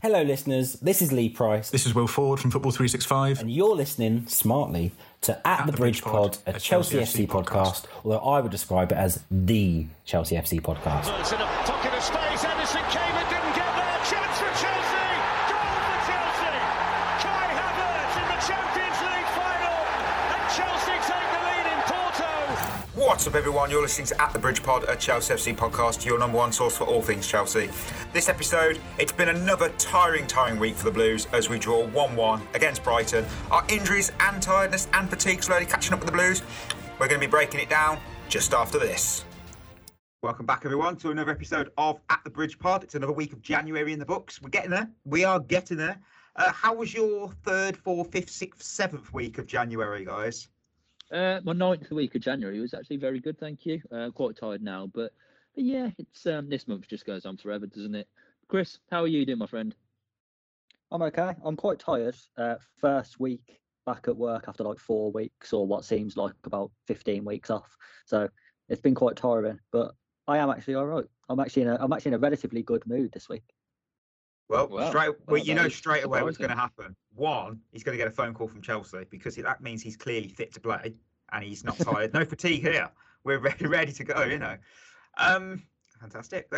Hello listeners, this is Lee Price. This is Will Ford from Football 365. And you're listening, smartly, to At The Bridge Pod, a Chelsea FC podcast, although I would describe it as the Chelsea FC podcast. It's in a pocket of space, Anderson came and didn't get there, chance for Chelsea, goal for Chelsea, Kai Havertz in the Champions League final, and Chelsea take the lead in Porto. What's up everyone, you're listening to At The Bridge Pod, a Chelsea FC podcast, your number one source for all things Chelsea. This episode, it's been another tiring week for the Blues as we draw 1-1 against Brighton. Our injuries and tiredness and fatigue slowly catching up with the Blues. We're going to be breaking it down just after this. Welcome back everyone to another episode of At The Bridge Pod. It's another week of January in the books. We're getting there. We are getting there. How was your third, fourth, fifth, sixth, seventh week of January, guys? My ninth week of January was actually very good, thank you. Quite tired now, but yeah, it's this month just goes on forever, doesn't it? Chris, how are you doing, my friend? I'm okay. I'm quite tired. First week back at work after like 4 weeks or what seems like about 15 weeks off. So it's been quite tiring, but I am actually all right. I'm actually in a relatively good mood this week. Straight away what's going to happen. One, he's going to get a phone call from Chelsea because that means he's clearly fit to play and he's not tired. No fatigue here. We're ready to go, you know. Fantastic.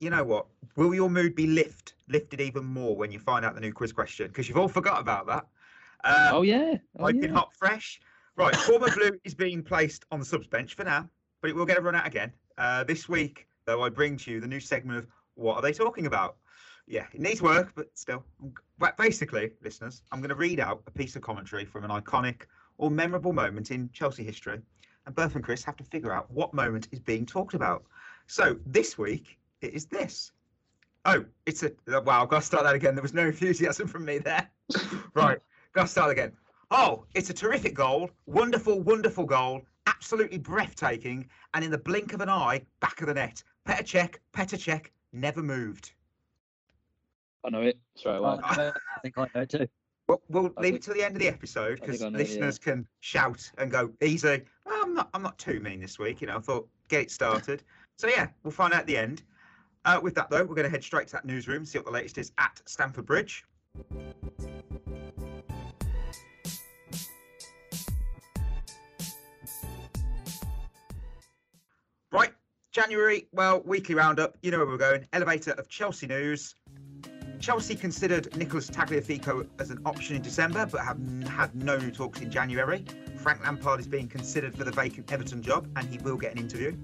You know what? Will your mood be lifted even more when you find out the new quiz question? Because you've all forgot about that. Piping hot fresh. Right, former Blue is being placed on the subs bench for now, but it will get a run out again. This week, though, I bring to you the new segment of What Are They Talking About? Yeah, it needs work, but still. Basically, listeners, I'm going to read out a piece of commentary from an iconic or memorable moment in Chelsea history. And Berth and Chris have to figure out what moment is being talked about. So this week, it is this. Oh, it's a... Wow, I've got to start that again. There was no enthusiasm from me there. Right, got to start again. Oh, it's a terrific goal. Wonderful, wonderful goal. Absolutely breathtaking. And in the blink of an eye, back of the net. Petr Cech, never moved. I know it. Straight away. I think I know too. We'll leave it till the end of the episode because listeners can shout and go easy. Well, I'm not too mean this week, you know. I thought get it started. So yeah, we'll find out at the end. With that though, we're going to head straight to that newsroom, see what the latest is at Stamford Bridge. Right, January. Well, weekly roundup. You know where we're going. Elevator of Chelsea news. Chelsea considered Nicolas Tagliafico as an option in December, but have had no new talks in January. Frank Lampard is being considered for the vacant Everton job, and he will get an interview.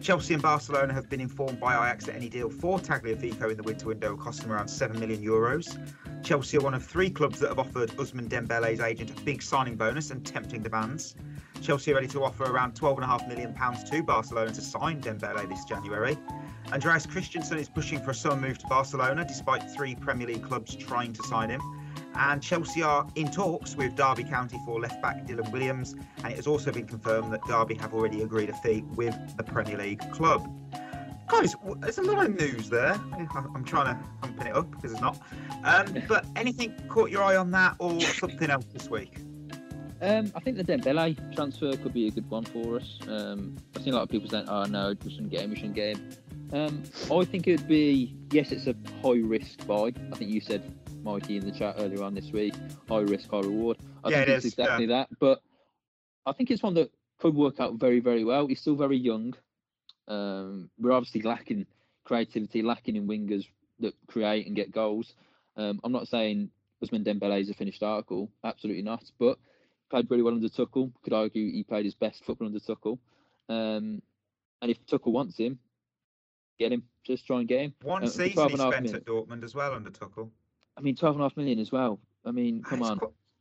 Chelsea and Barcelona have been informed by Ajax that any deal for Tagliafico in the winter window will cost them around €7 million. Chelsea are one of three clubs that have offered Ousmane Dembele's agent a big signing bonus and tempting demands. Chelsea are ready to offer around £12.5 million to Barcelona to sign Dembélé this January. Andreas Christensen is pushing for a summer move to Barcelona, despite three Premier League clubs trying to sign him. And Chelsea are in talks with Derby County for left-back Dylan Williams, and it has also been confirmed that Derby have already agreed a fee with the Premier League club. Guys, there's a lot of news there. I'm trying to humping it up because it's not. But anything caught your eye on that or something else this week? I think the Dembele transfer could be a good one for us. I've seen a lot of people saying, oh no, we shouldn't get him. I think it would be, yes, it's a high-risk buy. I think you said, Mikey, in the chat earlier on this week, high risk, high reward. I think it's exactly that. But I think it's one that could work out very, very well. He's still very young. We're obviously lacking creativity, lacking in wingers that create and get goals. I'm not saying Ousmane Dembélé is a finished article. Absolutely not. But played really well under Tuchel. Could argue he played his best football under Tuchel. And if Tuchel wants him, get him. Just try and get him. One season he spent at Dortmund as well under Tuchel. I mean, $12.5 million as well. I mean, come on.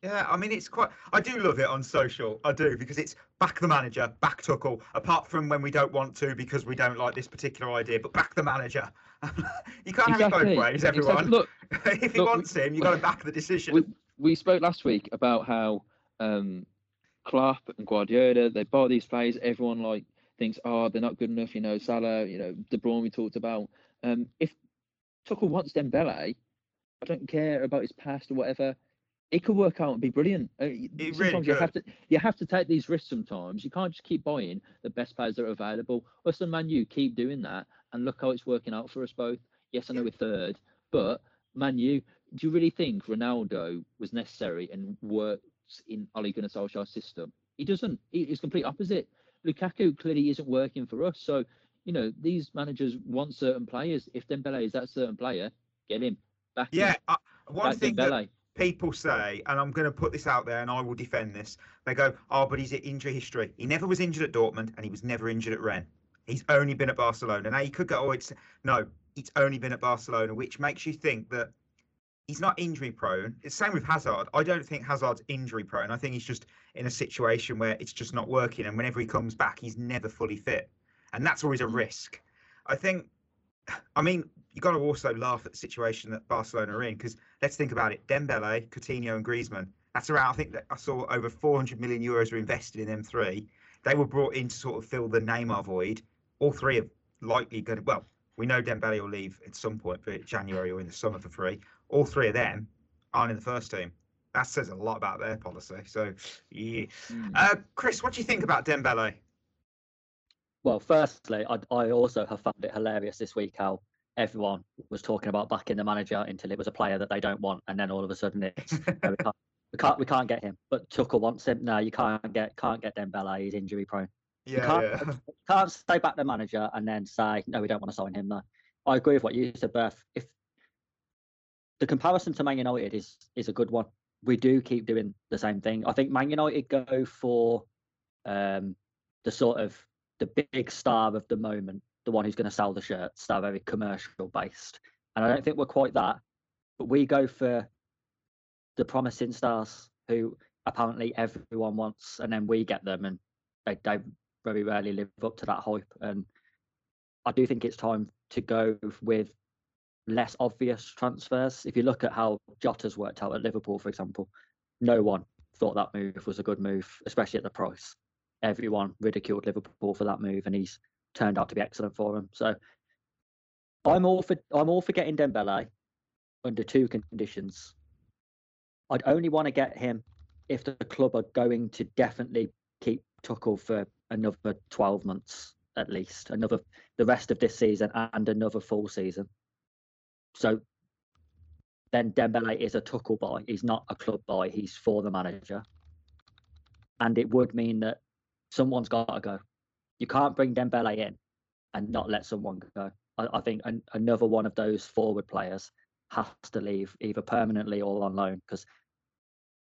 I do love it on social. I do, because it's back the manager, back Tuchel, apart from when we don't want to because we don't like this particular idea, but back the manager. You can't have it both ways, everyone. Exactly. Look, if he wants him, you've got to back the decision. We spoke last week about how Klopp and Guardiola, they buy these players. Everyone thinks, they're not good enough. You know, Salah, you know, De Bruyne we talked about. If Tuchel wants Dembélé, I don't care about his past or whatever. It could work out and be brilliant. You have to take these risks sometimes. You can't just keep buying the best players that are available. Us and Man U keep doing that, and look how it's working out for us both. Yes, I know we're third, but Man U, do you really think Ronaldo was necessary and works in Ole Gunnar Solskjaer's system? He doesn't. It's complete opposite. Lukaku clearly isn't working for us. So, you know, these managers want certain players. If Dembélé is that certain player, get him. Back yeah, him. One thing Dembélé. That people say, and I'm going to put this out there and I will defend this, they go, oh, but he's at injury history. He never was injured at Dortmund and he was never injured at Rennes. He's only been at Barcelona. Now, you could go, oh, it's only been at Barcelona, which makes you think that he's not injury prone. It's the same with Hazard. I don't think Hazard's injury prone. I think he's just in a situation where it's just not working. And whenever he comes back, he's never fully fit. And that's always a risk. I think, I mean, you got to also laugh at the situation that Barcelona are in, because let's think about it. Dembele, Coutinho and Griezmann. That's around, I think that I saw over 400 million euros were invested in them three. They were brought in to sort of fill the Neymar void. All three are likely going to, well, we know Dembele will leave at some point, but January or in the summer for free. All three of them aren't in the first team. That says a lot about their policy. So, yeah. Chris, what do you think about Dembele? Well, firstly, I also have found it hilarious this week how everyone was talking about backing the manager until it was a player that they don't want, and then all of a sudden it's we can't get him. But Tuchel wants him. No, you can't get Dembele. He's injury prone. Yeah, you can't stay back the manager and then say, no, we don't want to sign him. No, I agree with what you said, Beth. If the comparison to Man United is a good one, we do keep doing the same thing. I think Man United go for the sort of the big star of the moment, the one who's going to sell the shirts. They're very commercial based, and I don't think we're quite that. But we go for the promising stars who apparently everyone wants, and then we get them, and they very rarely live up to that hype. And I do think it's time to go with less obvious transfers. If you look at how Jota's worked out at Liverpool, for example, no one thought that move was a good move, especially at the price. Everyone ridiculed Liverpool for that move, and he's turned out to be excellent for him. So I'm all for getting Dembele under two conditions. I'd only want to get him if the club are going to definitely keep Tuchel for another 12 months at least, the rest of this season and another full season. So then Dembele is a Tuchel buy. He's not a club buy. He's for the manager. And it would mean that someone's got to go. You can't bring Dembele in and not let someone go. I think another one of those forward players has to leave, either permanently or on loan, because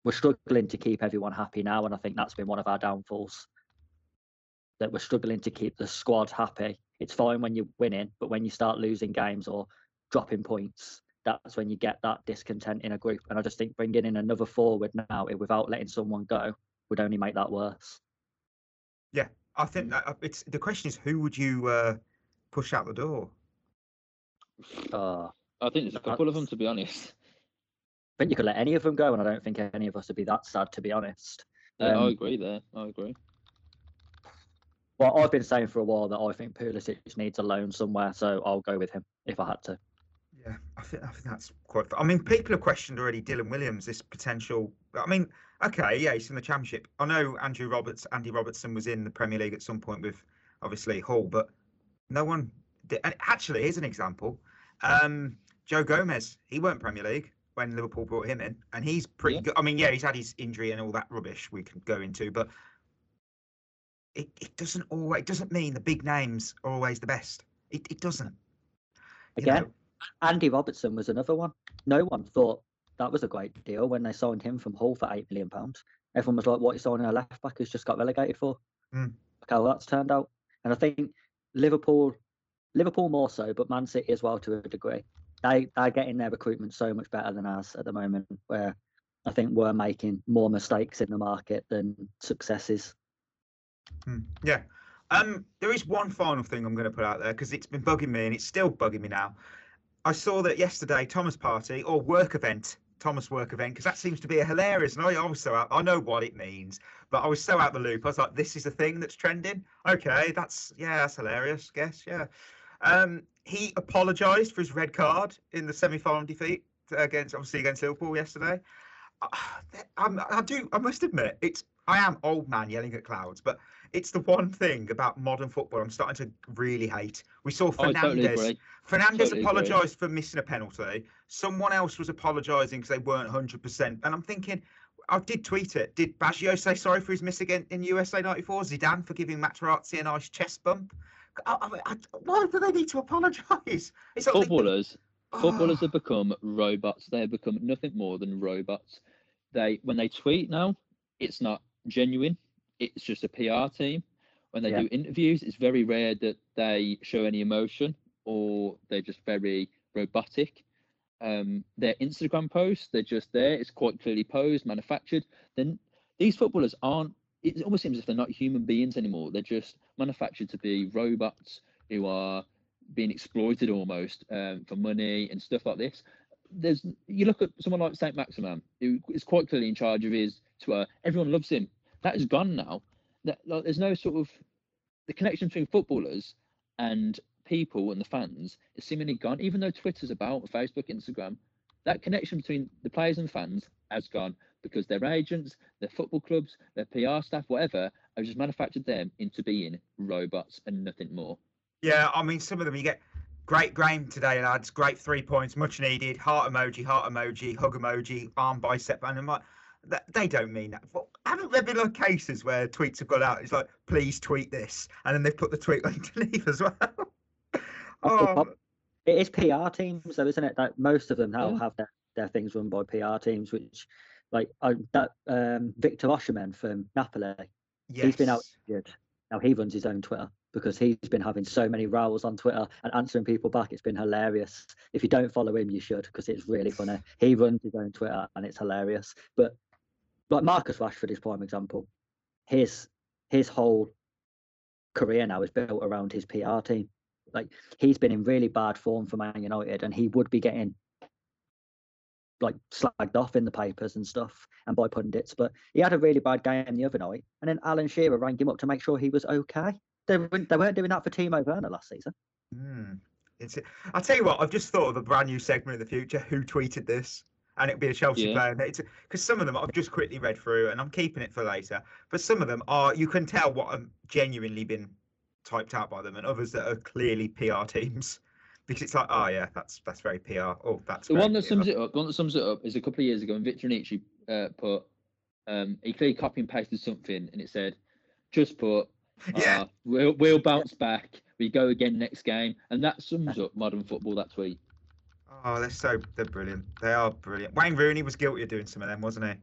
we're struggling to keep everyone happy now. And I think that's been one of our downfalls, that we're struggling to keep the squad happy. It's fine when you're winning, but when you start losing games or dropping points, that's when you get that discontent in a group. And I just think bringing in another forward now without letting someone go would only make that worse. Yeah, I think that it's, the question is, who would you push out the door? I think there's a couple of them, to be honest. I think you could let any of them go, and I don't think any of us would be that sad, to be honest. I agree there. I agree. Well, I've been saying for a while that I think Pulisic needs a loan somewhere, so I'll go with him if I had to. Yeah, I think that's quite... I mean, people have questioned already Dylan Williams, this potential... I mean, OK, yeah, he's in the Championship. I know Andy Robertson was in the Premier League at some point with, obviously, Hull, but no one... did. And actually, here's an example. Joe Gomez, he weren't Premier League when Liverpool brought him in, and he's pretty good. I mean, yeah, he's had his injury and all that rubbish we can go into, but it doesn't mean the big names are always the best. It doesn't. Again, Andy Robertson was another one. No one thought that was a great deal when they signed him from Hull for £8 million. Everyone was like, what, he's signing a left-back who's just got relegated for? Okay, well, that's turned out. And I think Liverpool more so, but Man City as well to a degree. They're getting their recruitment so much better than us at the moment, where I think we're making more mistakes in the market than successes. Yeah. There is one final thing I'm going to put out there, because it's been bugging me and it's still bugging me now. I saw that yesterday, Thomas Party or work event, Thomas work event, because that seems to be a hilarious. And I was so out. I know what it means, but I was so out the loop. I was like, this is the thing that's trending. OK, that's hilarious. Guess. Yeah. He apologised for his red card in the semi-final defeat against Liverpool yesterday. I must admit, it's I am old man yelling at clouds, but it's the one thing about modern football I'm starting to really hate. We saw Fernandes apologised for missing a penalty. Someone else was apologising because they weren't 100%. And I'm thinking, I did tweet it. Did Baggio say sorry for his miss again in USA 94? Zidane for giving Materazzi a nice chest bump? Why do they need to apologise? Footballers have become robots. They have become nothing more than robots. When they tweet now, it's not genuine. It's just a PR team. When they do interviews, it's very rare that they show any emotion, or they're just very robotic. Their Instagram posts, they're just there. It's quite clearly posed, manufactured. Then these footballers aren't, it almost seems as if they're not human beings anymore. They're just manufactured to be robots who are being exploited almost for money and stuff like this. You look at someone like Saint Maximin, who is quite clearly in charge of his Twitter. Everyone loves him. That is gone now. There's no sort of the connection between footballers and people and the fans is seemingly gone. Even though Twitter's about, Facebook, Instagram, that connection between the players and fans has gone because their agents, their football clubs, their PR staff, whatever, have just manufactured them into being robots and nothing more. Yeah, I mean, some of them you get. Great game today, lads. Great 3 points, much needed. Heart emoji, hug emoji, arm, bicep, and I'm like, they don't mean that. Well, haven't there been like cases where tweets have gone out? It's like, please tweet this, and then they've put the tweet underneath as well. It is PR teams, though, isn't it? Like most of them now have their things run by PR teams, which, like, Victor Osimhen from Napoli, he's been out injured. Now he runs his own Twitter, because he's been having so many rows on Twitter and answering people back. It's been hilarious. If you don't follow him, you should, because it's really funny. He runs his own Twitter and it's hilarious. But like Marcus Rashford is a prime example. His whole career now is built around his PR team. Like, he's been in really bad form for Man United and he would be getting like slagged off in the papers and stuff and by pundits. But he had a really bad game the other night and then Alan Shearer rang him up to make sure he was okay. They weren't doing that for Timo Werner last season. I'll tell you what, I've just thought of a brand new segment in the future, Who Tweeted This? And it'd be a Chelsea player. Because some of them I've just quickly read through and I'm keeping it for later. But some of them are, you can tell what have genuinely been typed out by them and others that are clearly PR teams. Because it's like, oh yeah, that's very PR. Oh, that's the one that sums it up. The one that sums it up is a couple of years ago when Victor Anici put, he clearly copied and pasted something and it said, just put, we'll bounce back. We go again next game, and that sums up modern football. That tweet. Oh, they're brilliant. They are brilliant. Wayne Rooney was guilty of doing some of them, wasn't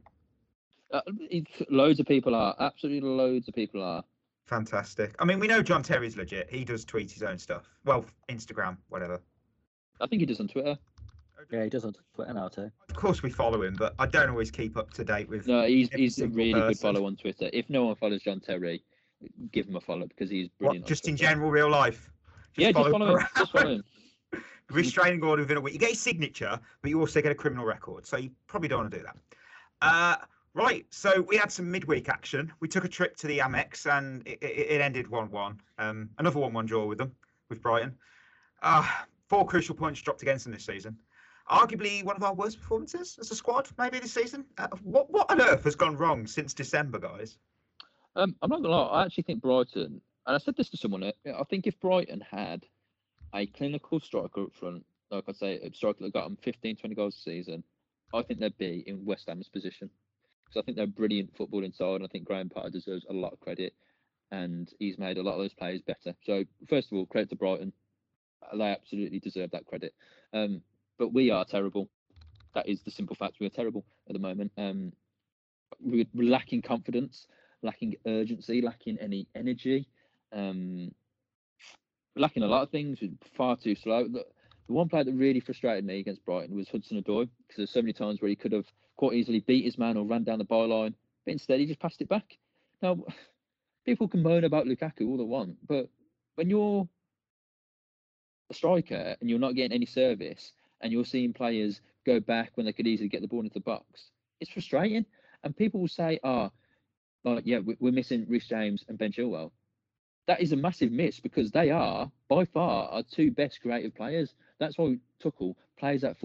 he? Loads of people are. Absolutely, loads of people are. Fantastic. I mean, we know John Terry's legit. He does tweet his own stuff. Well, Instagram, whatever. I think he does on Twitter. Yeah, he does on Twitter now too. Of course, we follow him, but I don't always keep up to date with. No, he's a really good follow on Twitter. If no one follows John Terry, give him a follow because he's brilliant. What, just in general, real life? Just follow him. Restraining order within a week. You get his signature, but you also get a criminal record. So you probably don't want to do that. Right. So we had some midweek action. We took a trip to the Amex and it ended 1-1. Another 1-1 draw with Brighton. 4 crucial points dropped against them this season. Arguably one of our worst performances as a squad, maybe this season. What on earth has gone wrong since December, guys? I'm not going to lie, I actually think Brighton, and I said this to someone, I think if Brighton had a clinical striker up front, like I say, a striker that got them 15, 20 goals a season, I think they'd be in West Ham's position. Because I think they're brilliant football inside, and I think Graham Potter deserves a lot of credit, and he's made a lot of those players better. So, first of all, credit to Brighton. They absolutely deserve that credit. But we are terrible. That is the simple fact. We are terrible at the moment. We're lacking confidence, lacking urgency, lacking any energy, lacking a lot of things. We're far too slow. The one player that really frustrated me against Brighton was Hudson-Odoi, because there's so many times where he could have quite easily beat his man or ran down the byline, but instead he just passed it back. Now, people can moan about Lukaku all they want, but when you're a striker and you're not getting any service and you're seeing players go back when they could easily get the ball into the box, it's frustrating. And people will say, we're missing Reece James and Ben Chilwell. That is a massive miss because they are, by far, our two best creative players. That's why Tuchel plays that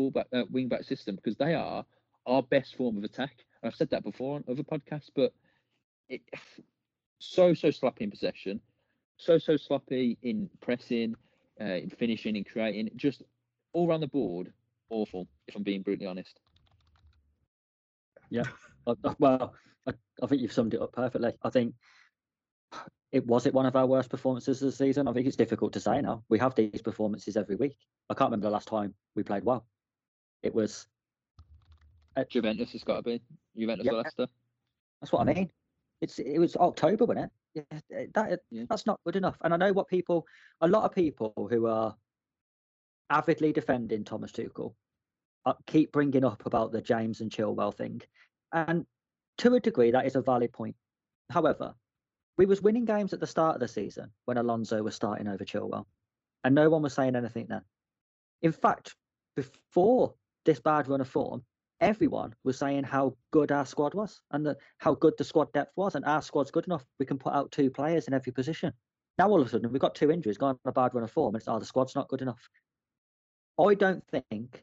wing-back system, because they are our best form of attack. And I've said that before on other podcasts, but So sloppy in possession, so sloppy in pressing, in finishing, in creating, just all around the board, awful, if I'm being brutally honest. Yeah, well, I think you've summed it up perfectly. I think it was one of our worst performances of the season. I think it's difficult to say now. We have these performances every week. I can't remember the last time we played well. It was Juventus. It's got to be Juventus or Leicester. That's what I mean. It was October, wasn't it? That's not good enough. And I know what a lot of people who are avidly defending Thomas Tuchel keep bringing up about the James and Chilwell thing. And to a degree, that is a valid point. However, we was winning games at the start of the season when Alonso was starting over Chilwell. And no one was saying anything then. In fact, before this bad run of form, everyone was saying how good our squad was and how good the squad depth was, and our squad's good enough. We can put out two players in every position. Now, all of a sudden, we've got two injuries, gone on a bad run of form, and it's, the squad's not good enough. I don't think,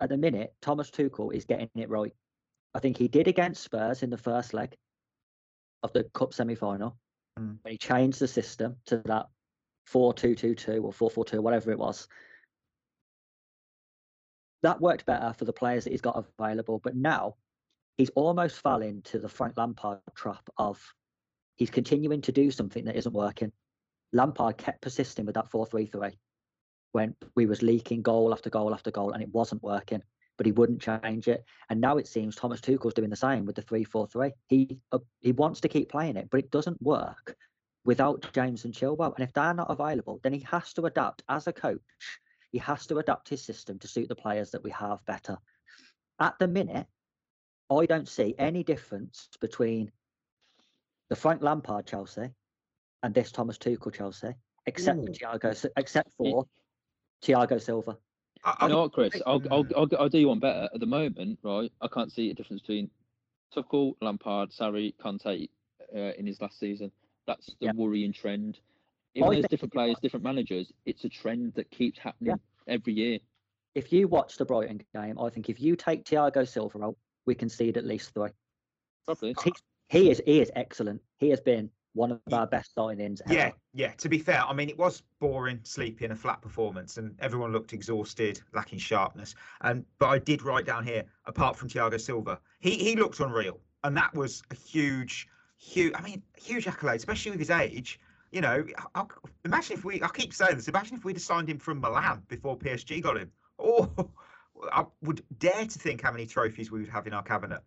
at the minute, Thomas Tuchel is getting it right. I think he did against Spurs in the first leg of the Cup semi-final, when he changed the system to that 4-2-2-2 or 4-4-2, whatever it was. That worked better for the players that he's got available. But now he's almost fell into the Frank Lampard trap of he's continuing to do something that isn't working. Lampard kept persisting with that 4-3-3 when we was leaking goal after goal after goal, and it wasn't working, but he wouldn't change it. And now it seems Thomas Tuchel's doing the same with the 3-4-3. He wants to keep playing it, but it doesn't work without James and Chilwell. And if they're not available, then he has to adapt as a coach. He has to adapt his system to suit the players that we have better. At the minute, I don't see any difference between the Frank Lampard Chelsea and this Thomas Tuchel Chelsea, except for Thiago Silva. You know what, Chris? I'll do you one better. At the moment, right, I can't see a difference between Tuchel, Lampard, Sarri, Conte in his last season. That's the worrying trend. Even though there's different players, different managers, it's a trend that keeps happening every year. If you watch the Brighton game, I think if you take Thiago Silva out, we concede at least three. Probably. He is excellent. He has been one of our best signings ever. Yeah, to be fair, I mean, it was boring, sleepy and a flat performance, and everyone looked exhausted, lacking sharpness. But I did write down here, apart from Thiago Silva, he looked unreal. And that was a huge accolade, especially with his age. You know, I keep saying this, imagine if we'd signed him from Milan before PSG got him. Oh, I would dare to think how many trophies we would have in our cabinet.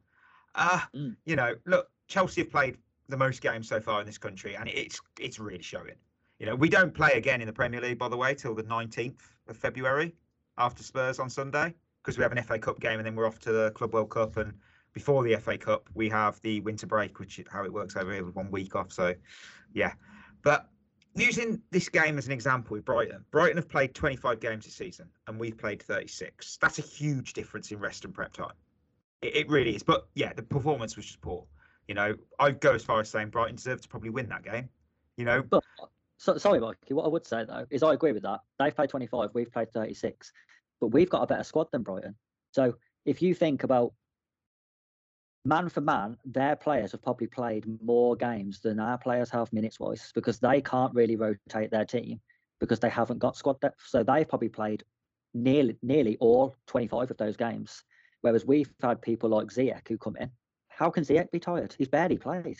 You know, look, Chelsea have played the most games so far in this country, and it's really showing. You know, we don't play again in the Premier League, by the way, till the 19th of February after Spurs on Sunday, because we have an FA Cup game and then we're off to the Club World Cup. And before the FA Cup, we have the winter break, which is how it works over here with 1 week off. So, yeah. But using this game as an example with Brighton have played 25 games this season and we've played 36. That's a huge difference in rest and prep time. It really is. But yeah, the performance was just poor. You know, I'd go as far as saying Brighton deserved to probably win that game. You know, but sorry, Mikey, what I would say though is I agree with that. They've played 25, we've played 36, but we've got a better squad than Brighton. So if you think about man for man, their players have probably played more games than our players have minutes-wise, because they can't really rotate their team because they haven't got squad depth. So they've probably played nearly all 25 of those games, whereas we've had people like Ziyech who come in. How can Ziyech be tired? He's barely played.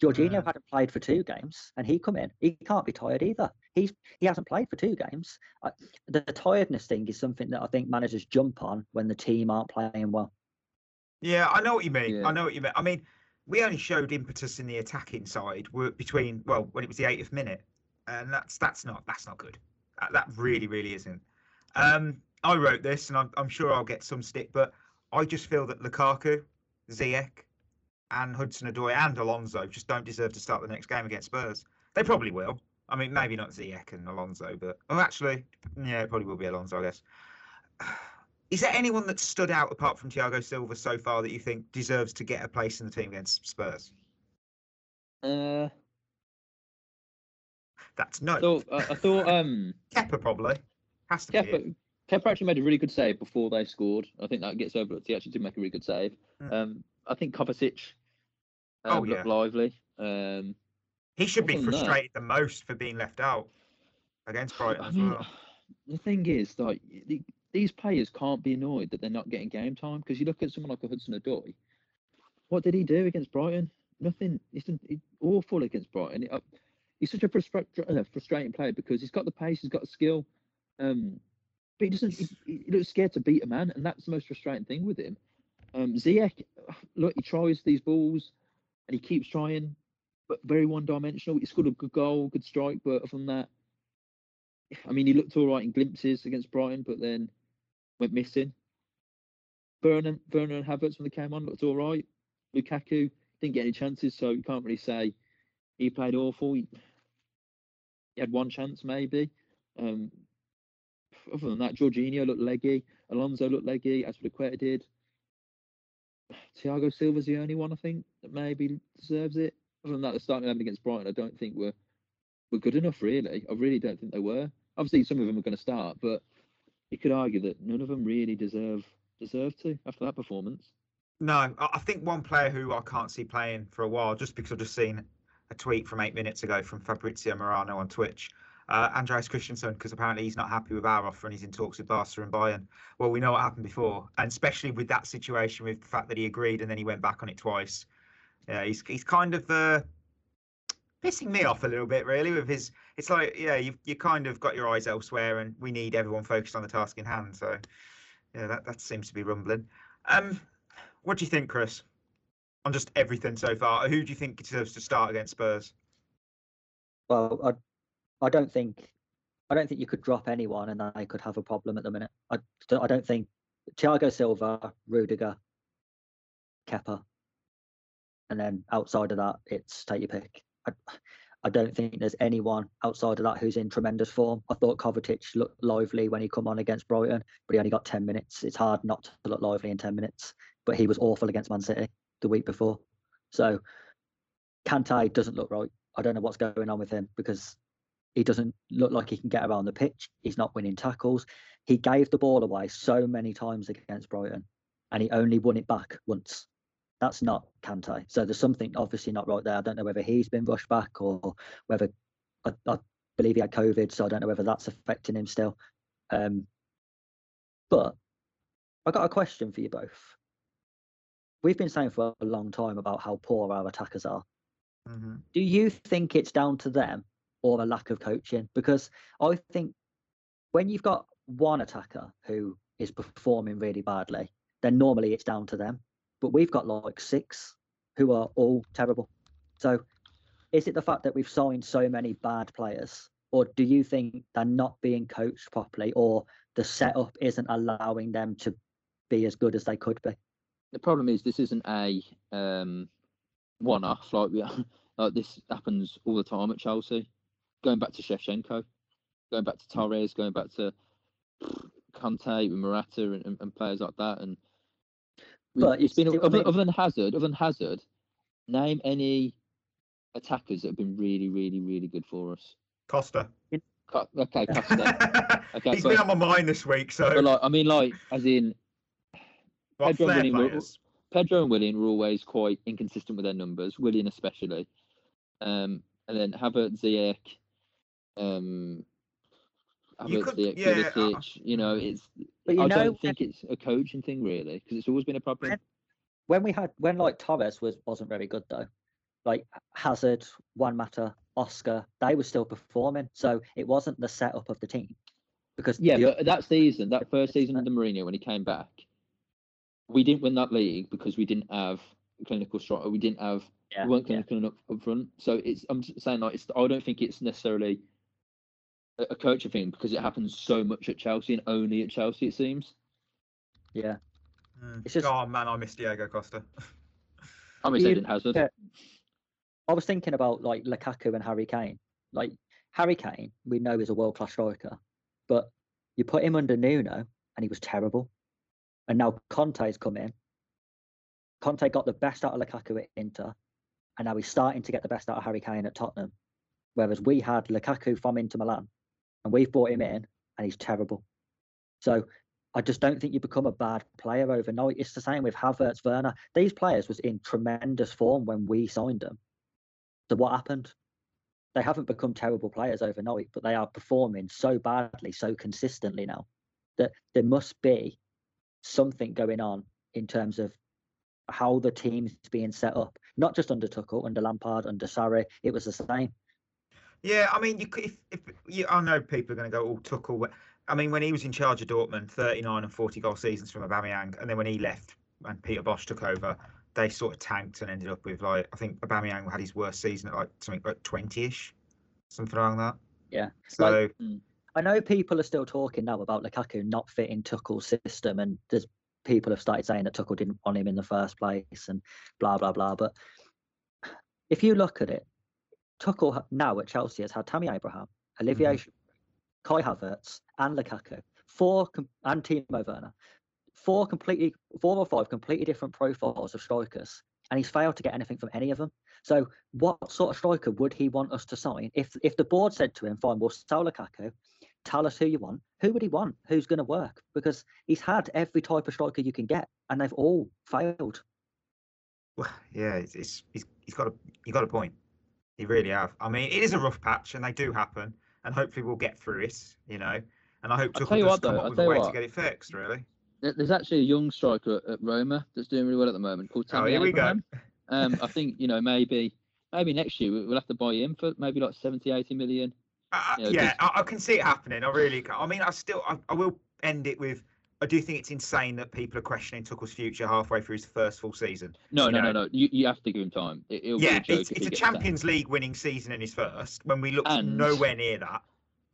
Jorginho hadn't played for two games, and he come in. He can't be tired either. He hasn't played for two games. The tiredness thing is something that I think managers jump on when the team aren't playing well. Yeah, I know what you mean. Yeah. I know what you mean. I mean, we only showed impetus in the attacking side when it was the 80th minute, and that's not good. That really, really isn't. I wrote this, and I'm sure I'll get some stick, but I just feel that Lukaku, Ziyech, and Hudson-Odoi and Alonso just don't deserve to start the next game against Spurs. They probably will. I mean, maybe not Ziyech and Alonso, but it probably will be Alonso, I guess. Is there anyone that stood out apart from Thiago Silva so far that you think deserves to get a place in the team against Spurs? That's no. I thought Kepa probably has to be it. Kepa actually made a really good save before they scored. I think that gets overlooked. He actually did make a really good save. I think Kovačić looked lively. He should be frustrated the most for being left out against Brighton as well. The thing is, like, these players can't be annoyed that they're not getting game time, because you look at someone like a Hudson-Odoi. What did he do against Brighton? Nothing. He's awful against Brighton. He's such a frustrating player because he's got the pace, he's got the skill, but he doesn't. He looks scared to beat a man, and that's the most frustrating thing with him. Ziyech, look, he tries these balls, and he keeps trying, but very one-dimensional. He scored a good goal, good strike, but other than that, I mean, he looked all right in glimpses against Brighton, but then went missing. Werner and Havertz, when they came on, looked all right. Lukaku didn't get any chances, so you can't really say he played awful. He had one chance, maybe. Other than that, Jorginho looked leggy. Alonso looked leggy, as Aspilicueta did. Thiago Silva's the only one, I think, that maybe deserves it. Other than that, the starting 11 against Brighton, I don't think were good enough, really. I really don't think they were. Obviously, some of them are going to start, but you could argue that none of them really deserve to after that performance. No, I think one player who I can't see playing for a while, just because I've just seen a tweet from 8 minutes ago from Fabrizio Morano on Twitch, Andreas Christensen, because apparently he's not happy with our offer and he's in talks with Barca and Bayern. Well, we know what happened before, and especially with that situation with the fact that he agreed and then he went back on it twice. Yeah, he's kind of pissing me off a little bit, really, with his... It's like, yeah, you kind of got your eyes elsewhere and we need everyone focused on the task in hand. So, yeah, that seems to be rumbling. What do you think, Chris, on just everything so far? Who do you think deserves to start against Spurs? Well, I don't think you could drop anyone and they could have a problem at the minute. I don't think Thiago Silva, Rudiger, Kepa, and then outside of that, it's take your pick. I don't think there's anyone outside of that who's in tremendous form. I thought Kovačić looked lively when he come on against Brighton, but he only got 10 minutes. It's hard not to look lively in 10 minutes, but he was awful against Man City the week before. So Kante doesn't look right. I don't know what's going on with him because he doesn't look like he can get around the pitch. He's not winning tackles. He gave the ball away so many times against Brighton and he only won it back once. That's not Kante. So there's something obviously not right there. I don't know whether he's been rushed back or whether I believe he had COVID. So I don't know whether that's affecting him still. But I got a question for you both. We've been saying for a long time about how poor our attackers are. Mm-hmm. Do you think it's down to them or a lack of coaching? Because I think when you've got one attacker who is performing really badly, then normally it's down to them. But we've got like six who are all terrible. So is it the fact that we've signed so many bad players? Or do you think they're not being coached properly or the setup isn't allowing them to be as good as they could be? The problem is this isn't a one-off. Like this happens all the time at Chelsea. Going back to Shevchenko, going back to Torres, going back to Conte and Morata and players like that. And but it's been other than Hazard, name any attackers that have been really, really, really good for us. Costa. Okay, Costa. Okay, he's been on my mind this week. So, but as in, well, Pedro and Willian were always quite inconsistent with their numbers. Willian especially, and then Havertz, Ziyech, I don't think it's a coaching thing really, because it's always been a problem. When Torres wasn't very good though, like Hazard, Juan Mata, Oscar, they were still performing. So it wasn't the setup of the team because but that first season under Mourinho when he came back, we didn't win that league because we didn't have clinical striker. We didn't have we weren't clinical enough up front. So I'm just saying I don't think it's necessarily a coaching thing because it happens so much at Chelsea and only at Chelsea, it seems. Yeah. It's just, oh, man, I miss Diego Costa. I miss Eden Hazard. I was thinking about, like, Lukaku and Harry Kane. Like, Harry Kane, we know is a world-class striker, but you put him under Nuno and he was terrible. And now Conte's come in. Conte got the best out of Lukaku at Inter and now he's starting to get the best out of Harry Kane at Tottenham. Whereas we had Lukaku from Inter Milan. And we've brought him in and he's terrible. So I just don't think you become a bad player overnight. It's the same with Havertz, Werner. These players was in tremendous form when we signed them. So what happened? They haven't become terrible players overnight, but they are performing so badly, so consistently now, that there must be something going on in terms of how the team's being set up. Not just under Tuchel, under Lampard, under Sarri, it was the same. Yeah, I mean, you could, if you, I know people are going to go, oh, Tuchel. But, I mean, when he was in charge of Dortmund, 39 and 40 goal seasons from Aubameyang, and then when he left and Peter Bosz took over, they sort of tanked and ended up with, like, I think Aubameyang had his worst season at like something like 20-ish, something like that. Yeah. So like, I know people are still talking now about Lukaku not fitting Tuchel's system, and there's people have started saying that Tuchel didn't want him in the first place and blah, blah, blah. But if you look at it, Tuchel now at Chelsea has had Tammy Abraham, Olivier, Kai Havertz, and Lukaku, and Timo Werner, four or five completely different profiles of strikers, and he's failed to get anything from any of them. So, what sort of striker would he want us to sign? If the board said to him, "Fine, we'll sell Lukaku, tell us who you want," who would he want? Who's going to work? Because he's had every type of striker you can get, and they've all failed. Well, yeah, he's got a point. You really have. I mean, it is a rough patch, and they do happen. And hopefully, we'll get through it, you know. And I hope Tuchel does come up with a way to get it fixed, really. There's actually a young striker at Roma that's doing really well at the moment called Tammy Abraham. Here we go. I think, you know, maybe next year we'll have to buy him for maybe like 70, 80 million. I can see it happening. I really can. I mean, I will end it with, I do think it's insane that people are questioning Tuchel's future halfway through his first full season. No. You have to give him time. It's a Champions League winning season in his first, when we looked nowhere near that.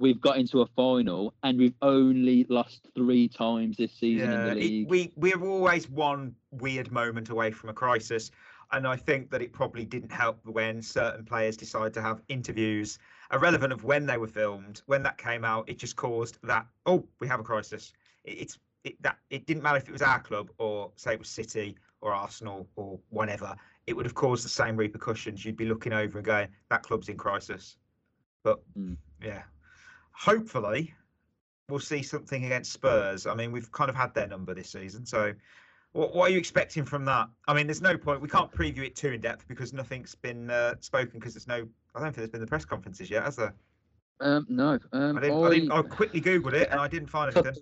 We've got into a final, and we've only lost 3 times this season in the league. We're always one weird moment away from a crisis, and I think that it probably didn't help when certain players decided to have interviews, irrelevant of when they were filmed. When that came out, it just caused that, oh, we have a crisis. It didn't matter if it was our club or say it was City or Arsenal or whatever. It would have caused the same repercussions. You'd be looking over and going, that club's in crisis. But yeah, hopefully we'll see something against Spurs. I mean, we've kind of had their number this season. So what are you expecting from that? I mean, there's no point. We can't preview it too in depth because nothing's been spoken because there's no. I don't think there's been the press conferences yet, has there? No. I quickly Googled it and I didn't find anything.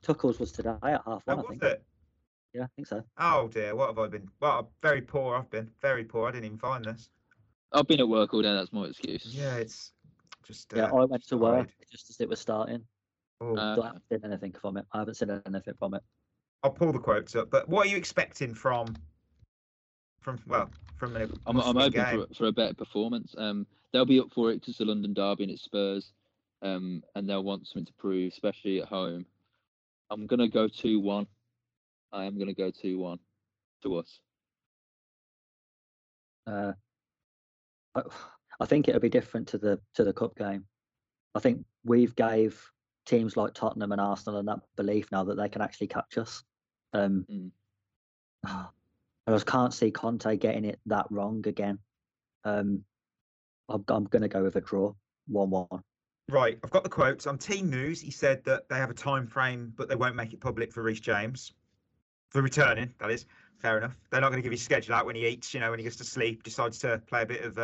Tuchel's was today at 1:30. Oh, was it? Yeah, I think so. Oh dear, what have I been? Well, very poor. I've been very poor. I didn't even find this. I've been at work all day. That's my excuse. Yeah, it's just. I went to work just as it was starting. Oh. So I haven't seen anything from it. I'll pull the quotes up. But what are you expecting from a? I'm hoping for a better performance. They'll be up for it because it's a London derby and it's Spurs, and they'll want something to prove, especially at home. I'm going to go 2-1. I am going to go 2-1 to us. I think it'll be different to the cup game. I think we've gave teams like Tottenham and Arsenal and that belief now that they can actually catch us. I just can't see Conte getting it that wrong again. I'm going to go with a draw, 1-1. Right, I've got the quotes. On Team News, he said that they have a time frame, but they won't make it public for Reece James. For returning, that is. Fair enough. They're not going to give his schedule out when he eats, you know, when he gets to sleep, decides to play a bit of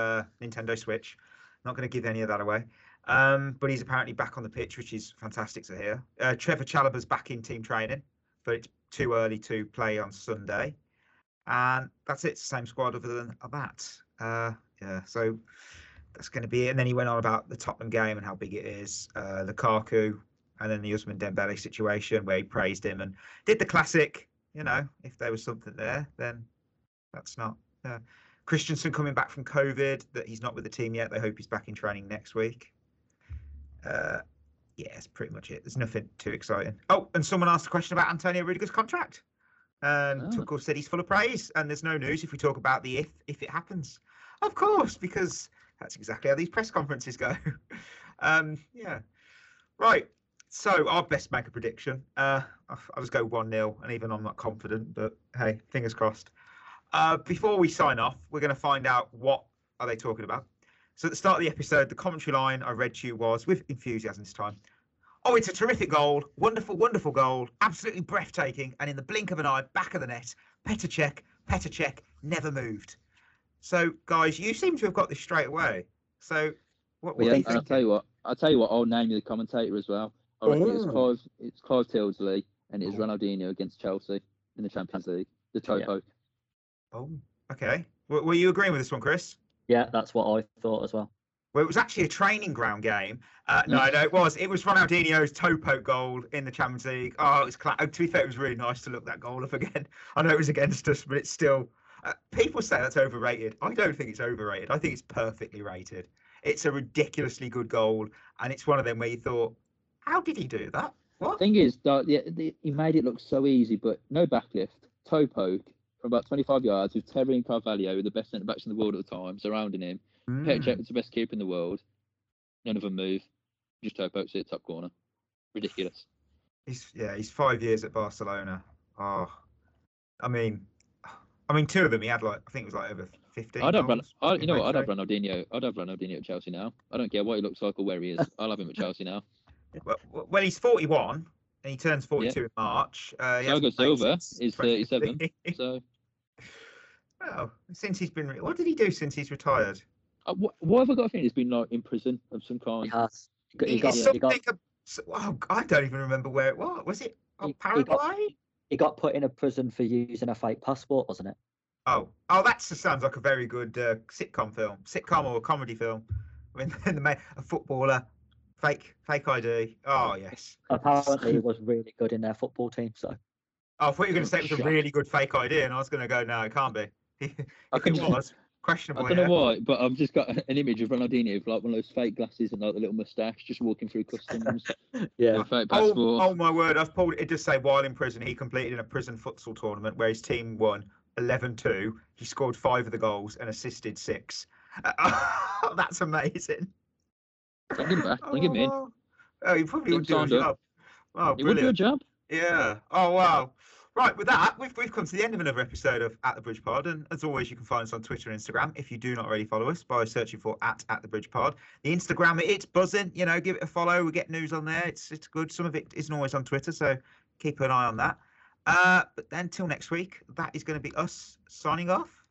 Nintendo Switch. Not going to give any of that away. But he's apparently back on the pitch, which is fantastic to hear. Trevor Chalaba's back in team training, but it's too early to play on Sunday. And that's it. Same squad other than that. So... that's going to be it. And then he went on about the Tottenham game and how big it is, Lukaku, and then the Ousmane Dembélé situation where he praised him and did the classic, you know, if there was something there, then that's not. Christensen coming back from COVID, that he's not with the team yet. They hope he's back in training next week. Yeah, that's pretty much it. There's nothing too exciting. Oh, and someone asked a question about Antonio Rudiger's contract. And Tuchel said he's full of praise and there's no news if we talk about the if it happens. Of course, because... that's exactly how these press conferences go. Yeah. Right. So I'll best make a prediction. I'll just go 1-0, and even I'm not confident, but hey, fingers crossed. Before we sign off, we're going to find out what are they talking about. So at the start of the episode, the commentary line I read to you was, with enthusiasm this time, Oh, it's a terrific goal. Wonderful, wonderful goal. Absolutely breathtaking. And in the blink of an eye, back of the net, Petr Cech never moved. So, guys, you seem to have got this straight away. So, what do you think? I'll tell you what, I'll name you the commentator as well. I reckon it's Clive Tildesley and it's Ronaldinho against Chelsea in the Champions League, the Topo. Yeah. Oh, okay. Were you agreeing with this one, Chris? Yeah, that's what I thought as well. Well, it was actually a training ground game. No, it was. It was Ronaldinho's Topo goal in the Champions League. Oh, it was to be fair, it was really nice to look that goal up again. I know it was against us, but it's still... people say that's overrated. I don't think it's overrated. I think it's perfectly rated. It's a ridiculously good goal, and it's one of them where you thought, how did he do that? What? The thing is, he made it look so easy, but no backlift. Toe poke from about 25 yards with Terry and Carvalho, the best centre-backs in the world at the time, surrounding him. Petr Cech was the best keeper in the world. None of them move. Just toe pokes it, top corner. Ridiculous. He's 5 years at Barcelona. Oh, I mean, two of them he had I think it was over 15. I'd have Ronaldinho. I'd have Ronaldinho at Chelsea now. I don't care what he looks like or where he is. I'll have him at Chelsea now. Well, he's 41 and he turns 42 in March. Thiago Silva is 37. So, well, since he's been, what did he do since he's retired? What have I got a feeling he's been in prison of some kind? He has. I don't even remember where it was. Was it Paraguay? He got put in a prison for using a fake passport, wasn't it? Oh, that sounds like a very good sitcom or a comedy film. I mean, a footballer, fake ID. Oh yes. Apparently, he was really good in their football team. So. Oh, I thought you were going to say it was a really good fake ID, and I was going to go, no, it can't be. Questionable. I don't know why, but I've just got an image of Ronaldinho with one of those fake glasses and the little moustache, just walking through customs. Yeah. Fake passport. Oh my word! I've pulled it. It does say while in prison, he completed in a prison futsal tournament where his team won 11-2. He scored 5 of the goals and assisted 6. That's amazing. Bring him back. Bring him in. Oh, he probably would do a job. Oh, he would do a job. Yeah. Oh wow. Right, with that, we've come to the end of another episode of At The Bridge Pod. And as always, you can find us on Twitter and Instagram if you do not already follow us by searching for At The Bridge Pod. The Instagram, it's buzzing. You know, give it a follow. We get news on there. It's good. Some of it isn't always on Twitter, so keep an eye on that. But then till next week, that is going to be us signing off.